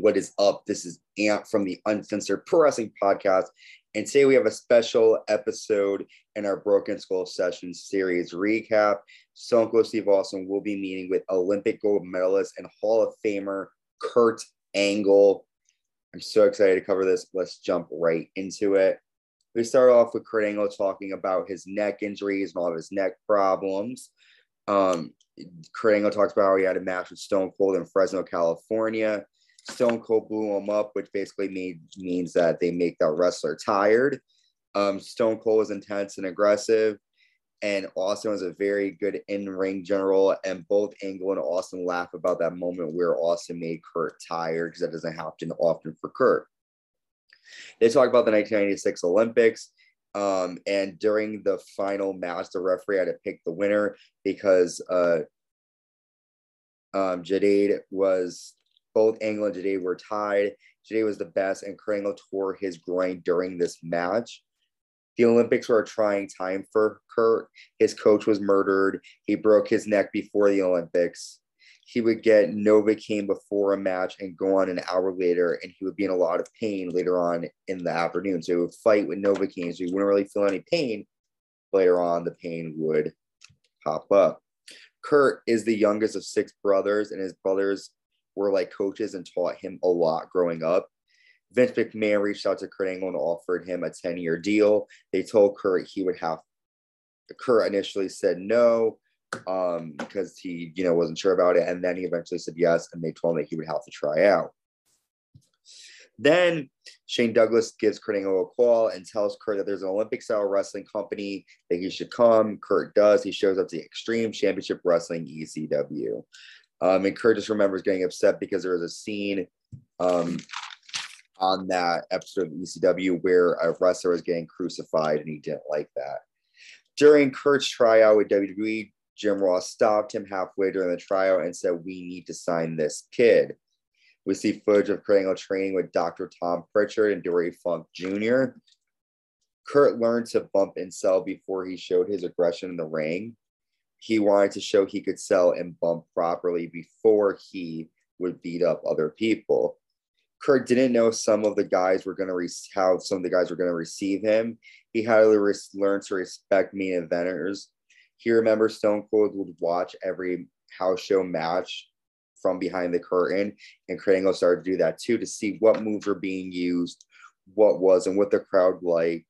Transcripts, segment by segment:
What is up? This is Amp from the Uncensored Pro Wrestling Podcast, and today we have a special episode in our Broken Skull Sessions series recap. Stone Cold Steve Austin will be meeting with Olympic gold medalist and Hall of Famer Kurt Angle. I'm so excited to cover this. Let's jump right into it. We start off with Kurt Angle talking about his neck injuries and all of his neck problems. Kurt Angle talks about how he had a match with Stone Cold in Fresno, California. Stone Cold blew him up, which basically means that they make that wrestler tired. Stone Cold was intense and aggressive, and Austin was a very good in-ring general, and both Angle and Austin laugh about that moment where Austin made Kurt tired, because that doesn't happen often for Kurt. They talk about the 1996 Olympics, and during the final match, the referee had to pick the winner because Jade was... Both Angle and Jade were tied. Jade was the best, and Kurt Angle tore his groin during this match. The Olympics were a trying time for Kurt. His coach was murdered. He broke his neck before the Olympics. He would get Novocaine before a match and go on an hour later, and he would be in a lot of pain later on in the afternoon. So he would fight with Novocaine, so he wouldn't really feel any pain. Later on, the pain would pop up. Kurt is the youngest of six brothers, and his brothers were like coaches and taught him a lot growing up. Vince McMahon reached out to Kurt Angle and offered him a 10-year deal. They told Kurt he would have. Kurt initially said no because he, wasn't sure about it, and then he eventually said yes, and they told him that he would have to try out. Then Shane Douglas gives Kurt Angle a call and tells Kurt that there's an Olympic-style wrestling company that he should come. Kurt does. He shows up to Extreme Championship Wrestling, ECW. And Kurt just remembers getting upset because there was a scene on that episode of ECW where a wrestler was getting crucified, and he didn't like that. During Kurt's tryout with WWE, Jim Ross stopped him halfway during the tryout and said, "We need to sign this kid." We see footage of Kurt Angle training with Dr. Tom Pritchard and Dory Funk Jr. Kurt learned to bump and sell before he showed his aggression in the ring. He wanted to show he could sell and bump properly before he would beat up other people. Kurt didn't know how some of the guys were going to receive him. He had to learn to respect main eventers. He remembers Stone Cold would watch every house show match from behind the curtain, and Kurt Angle started to do that too, to see what moves were being used, what wasn't, what the crowd liked.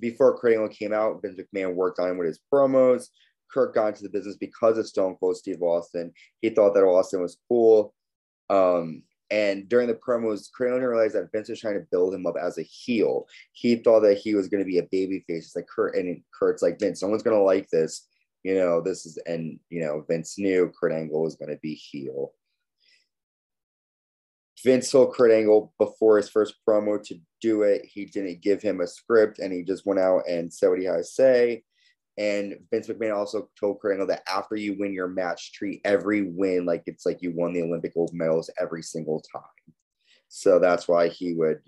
Before Kurt Angle came out, Vince McMahon worked on him with his promos. Kurt got into the business because of Stone Cold Steve Austin. He thought that Austin was cool. And during the promos, Kurt Angle realized that Vince was trying to build him up as a heel. He thought that he was going to be a babyface. It's like Kurt's like, "Vince, someone's going to like this. Vince knew Kurt Angle was going to be heel. Vince told Kurt Angle before his first promo to do it. He didn't give him a script, and he just went out and said what he had to say. And Vince McMahon also told Kurt Angle that after you win your match, treat every win like it's like you won the Olympic gold medals every single time. So that's why he would,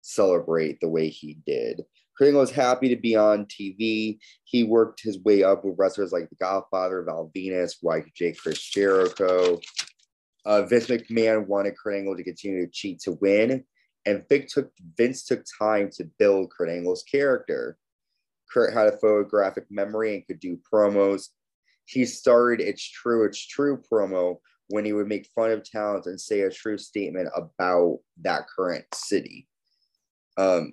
celebrate the way he did. Kurt Angle was happy to be on TV. He worked his way up with wrestlers like The Godfather, Val Venus, YJ, Chris Jericho. Vince McMahon wanted Kurt Angle to continue to cheat to win, and Vince took time to build Kurt Angle's character. Kurt had a photographic memory and could do promos. He started It's True promo when he would make fun of towns and say a true statement about that current city.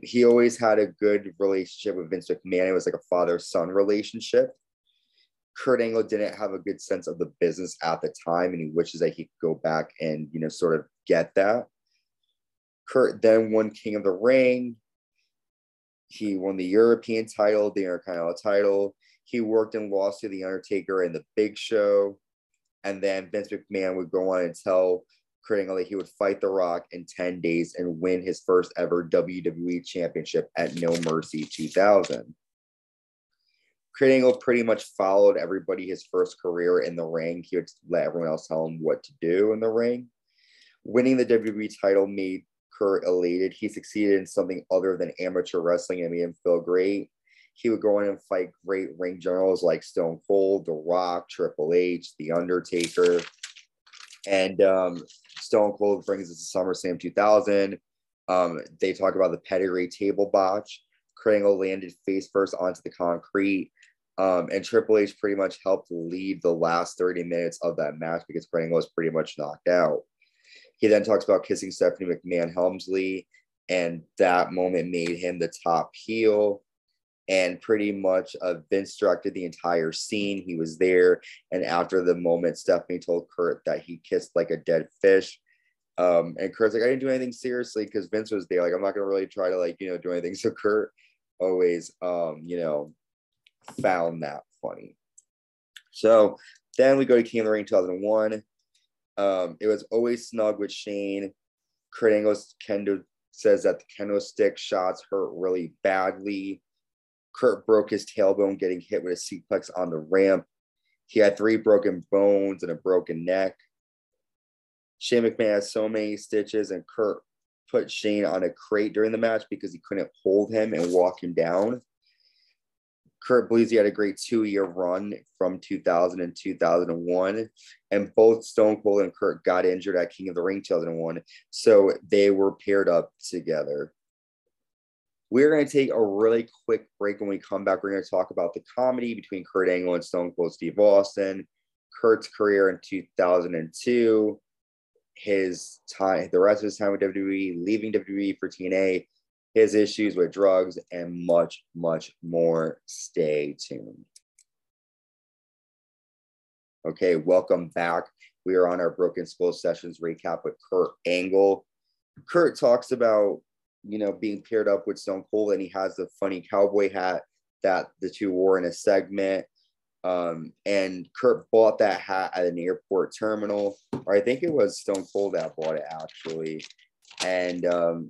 He always had a good relationship with Vince McMahon. It was like a father-son relationship. Kurt Angle didn't have a good sense of the business at the time, and he wishes that he could go back and, sort of get that. Kurt then won King of the Ring. He won the European title, the Intercontinental title. He worked and lost to The Undertaker and The Big Show. And then Vince McMahon would go on and tell Kurt Angle that he would fight The Rock in 10 days and win his first ever WWE Championship at No Mercy 2000. Kurt Angle pretty much followed everybody his first career in the ring. He would let everyone else tell him what to do in the ring. Winning the WWE title made Kurt elated. He succeeded in something other than amateur wrestling and made him feel great. He would go in and fight great ring generals like Stone Cold, The Rock, Triple H, The Undertaker. And Stone Cold brings us to SummerSlam 2000. They talk about the pedigree table botch. Kurt Angle landed face first onto the concrete. And Triple H pretty much helped lead the last 30 minutes of that match because Kurt Angle was pretty much knocked out. He then talks about kissing Stephanie McMahon Helmsley, and that moment made him the top heel. And pretty much Vince directed the entire scene. He was there. And after the moment, Stephanie told Kurt that he kissed like a dead fish. And Kurt's like, I didn't do anything seriously because Vince was there. Like, I'm not going to really try to, like, you know, do anything. So Kurt always, you know, found that funny. So then we go to King of the Ring 2001. It was always snug with Shane. Kurt Angle's kendo says that the kendo stick shots hurt really badly. Kurt broke his tailbone getting hit with a suplex on the ramp. He had 3 broken bones and a broken neck. Shane McMahon had so many stitches, and Kurt put Shane on a crate during the match because he couldn't hold him and walk him down. Kurt believes he had a great 2-year run from 2000 and 2001, and both Stone Cold and Kurt got injured at King of the Ring 2001, so they were paired up together. We're going to take a really quick break. When we come back, we're going to talk about the comedy between Kurt Angle and Stone Cold Steve Austin, Kurt's career in 2002, his time, the rest of his time with WWE, leaving WWE for TNA, his issues with drugs, and much, much more. Stay tuned. Okay, welcome back. We are on our Broken Skull Sessions recap with Kurt Angle. Kurt talks about, you know, being paired up with Stone Cold, and he has the funny cowboy hat that the two wore in a segment. And Kurt bought that hat at an airport terminal, or I think it was Stone Cold that bought it actually. And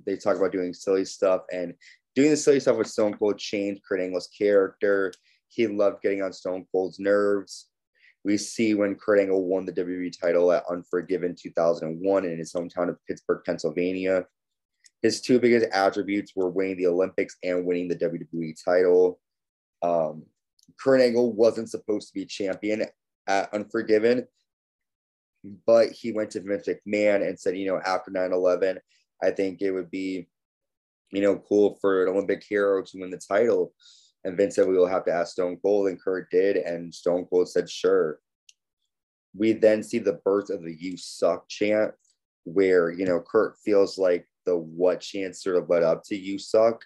they talk about doing silly stuff, and doing the silly stuff with Stone Cold changed Kurt Angle's character. He loved getting on Stone Cold's nerves. We see when Kurt Angle won the WWE title at Unforgiven 2001 in his hometown of Pittsburgh, Pennsylvania. His 2 biggest attributes were winning the Olympics and winning the WWE title. Kurt Angle wasn't supposed to be champion at Unforgiven, but he went to Vince McMahon and said, you know, after 9/11, I think it would be, you know, cool for an Olympic hero to win the title. And Vince said, we will have to ask Stone Cold, and Kurt did, and Stone Cold said, sure. We then see the birth of the "You Suck" chant, where, you know, Kurt feels like the "what" chant sort of led up to "You Suck."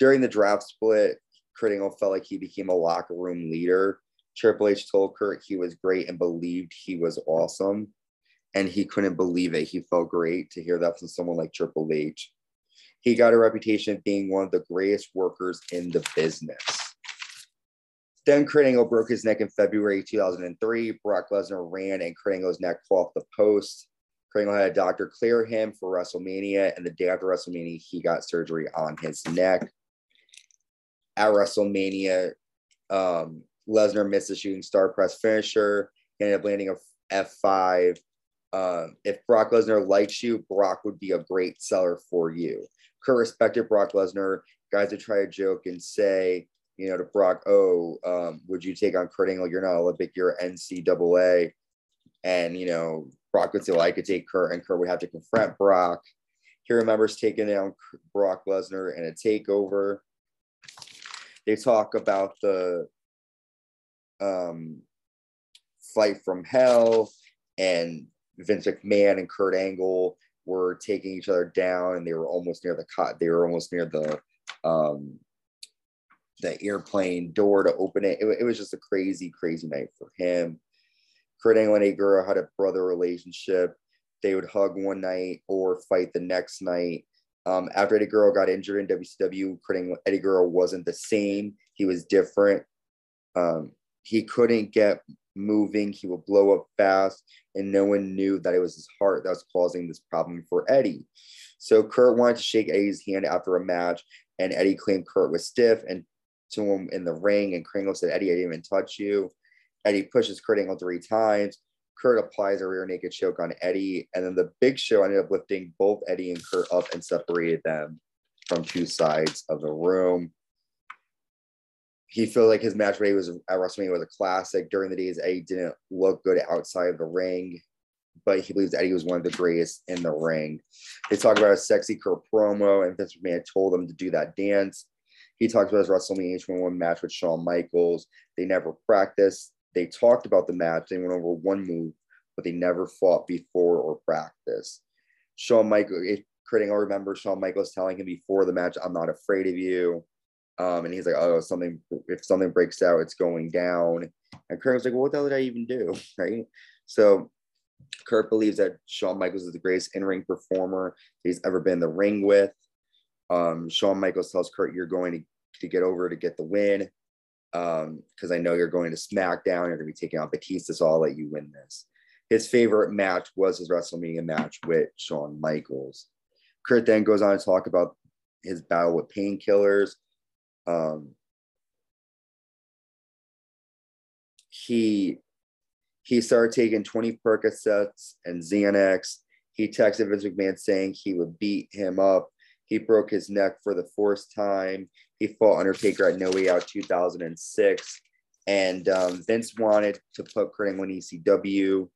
During the draft split, Kurt Angle felt like he became a locker room leader. Triple H told Kurt he was great and believed he was awesome, and he couldn't believe it. He felt great to hear that from someone like Triple H. He got a reputation of being one of the greatest workers in the business. Then Kurt Angle broke his neck in February 2003. Brock Lesnar ran, and Kurt Angle's neck fell off the post. Kurt Angle had a doctor clear him for WrestleMania, and the day after WrestleMania, he got surgery on his neck. At WrestleMania, Lesnar missed a shooting star press finisher. He ended up landing a F5. If Brock Lesnar likes you, Brock would be a great seller for you. Kurt respected Brock Lesnar. Guys would try to joke and say, you know, to Brock, oh, would you take on Kurt Angle? You're not Olympic, you're NCAA. And, you know, Brock would say, well, I could take Kurt, and Kurt would have to confront Brock. He remembers taking down Brock Lesnar in a takeover. They talk about the flight from hell, and Vince McMahon and Kurt Angle were taking each other down, and they were almost near the the airplane door to open it. It was just a crazy, crazy night for him. Kurt Angle and Eddie Guerrero had a brother relationship. They would hug one night or fight the next night. After Eddie Guerrero got injured in WCW, Eddie Guerrero wasn't the same. He was different. He couldn't get moving. He would blow up fast, and no one knew that it was his heart that was causing this problem for Eddie. So Kurt wanted to shake Eddie's hand after a match, and Eddie claimed Kurt was stiff and to him in the ring, and Kurt Angle said, Eddie, I didn't even touch you. Eddie pushes Kurt Angle 3 times. Kurt applies a rear naked choke on Eddie, and then the Big Show ended up lifting both Eddie and Kurt up and separated them from two sides of the room. He felt like his match with Eddie was at WrestleMania was a classic. During the days, Eddie didn't look good outside of the ring. but he believes Eddie was one of the greatest in the ring. They talk about a sexy Kurt promo, and Vince McMahon told him to do that dance. He talks about his WrestleMania 21 match with Shawn Michaels. They never practiced. They talked about the match. They went over one move, but they never fought before or practiced. Shawn Michaels, creating, I remember Shawn Michaels telling him before the match, "I'm not afraid of you." And he's like, "Oh, something, if something breaks out, it's going down." And Kurt was like, "Well, what the hell did I even do?" Right? So Kurt believes that Shawn Michaels is the greatest in-ring performer he's ever been in the ring with. Shawn Michaels tells Kurt, "You're going to get over to get the win, because I know you're going to SmackDown. You're going to be taking out Batista, so I'll let you win this." His favorite match was his WrestleMania match with Shawn Michaels. Kurt then goes on to talk about his battle with painkillers. He started taking 20 Percocets and Xanax. He texted Vince McMahon saying he would beat him up. He broke his neck for the fourth time. He fought Undertaker at No Way Out 2006. And Vince wanted to put Kurt Angle in ECW,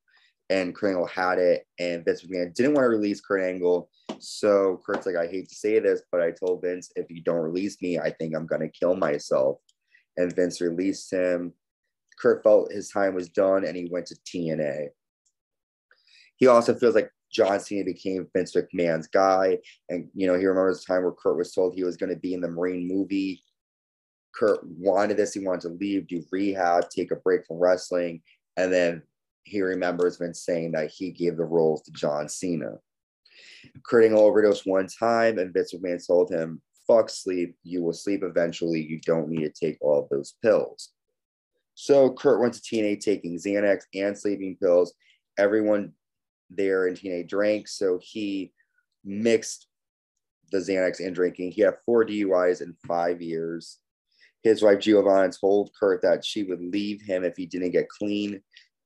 and Kurt Angle had it. And Vince McMahon didn't want to release Kurt Angle. So Kurt's like, "I hate to say this, but I told Vince, if you don't release me, I think I'm going to kill myself." And Vince released him. Kurt felt his time was done, and he went to TNA. He also feels like John Cena became Vince McMahon's guy. And, you know, he remembers the time where Kurt was told he was going to be in the Marine movie. Kurt wanted this. He wanted to leave, do rehab, take a break from wrestling. And then he remembers Vince saying that he gave the roles to John Cena. Kurt Angle overdosed one time, and Vince McMahon told him, "Fuck sleep. You will sleep eventually. You don't need to take all of those pills." So Kurt went to TNA taking Xanax and sleeping pills. Everyone there in TNA drank, so he mixed the Xanax and drinking. He had 4 DUIs in 5 years. His wife Giovanna told Kurt that she would leave him if he didn't get clean,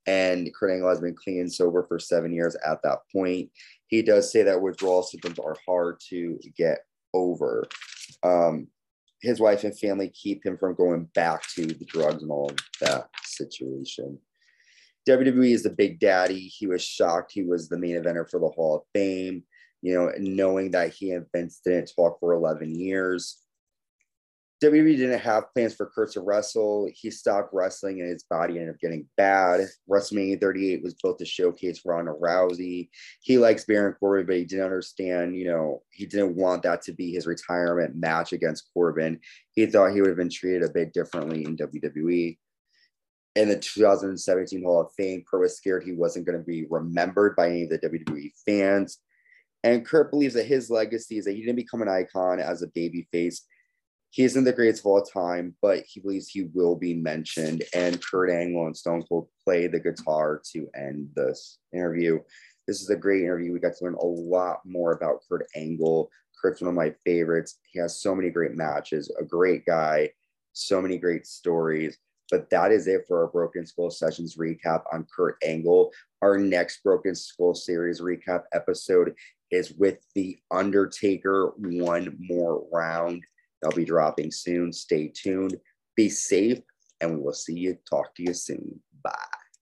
and Kurt Angle has been clean and sober for 7 years at that point. He does say that withdrawal symptoms are hard to get over. His wife and family keep him from going back to the drugs and all of that situation. WWE is the big daddy. He was shocked. He was the main eventer for the Hall of Fame, you know, knowing that he and Vince didn't talk for 11 years. WWE didn't have plans for Kurt to wrestle. He stopped wrestling and his body ended up getting bad. WrestleMania 38 was built to showcase Ronda Rousey. He likes Baron Corbin, but he didn't understand, you know, he didn't want that to be his retirement match against Corbin. He thought he would have been treated a bit differently in WWE. In the 2017 Hall of Fame, Kurt was scared he wasn't going to be remembered by any of the WWE fans. And Kurt believes that his legacy is that he didn't become an icon as a babyface. He isn't the greatest of all time, but he believes he will be mentioned. And Kurt Angle and Stone Cold play the guitar to end this interview. This is a great interview. We got to learn a lot more about Kurt Angle. Kurt's one of my favorites. He has so many great matches, a great guy, so many great stories. But that is it for our Broken Skull Sessions recap on Kurt Angle. Our next Broken Skull Series recap episode is with The Undertaker, One More Round. That'll be dropping soon. Stay tuned. Be safe, and we will see you. Talk to you soon. Bye.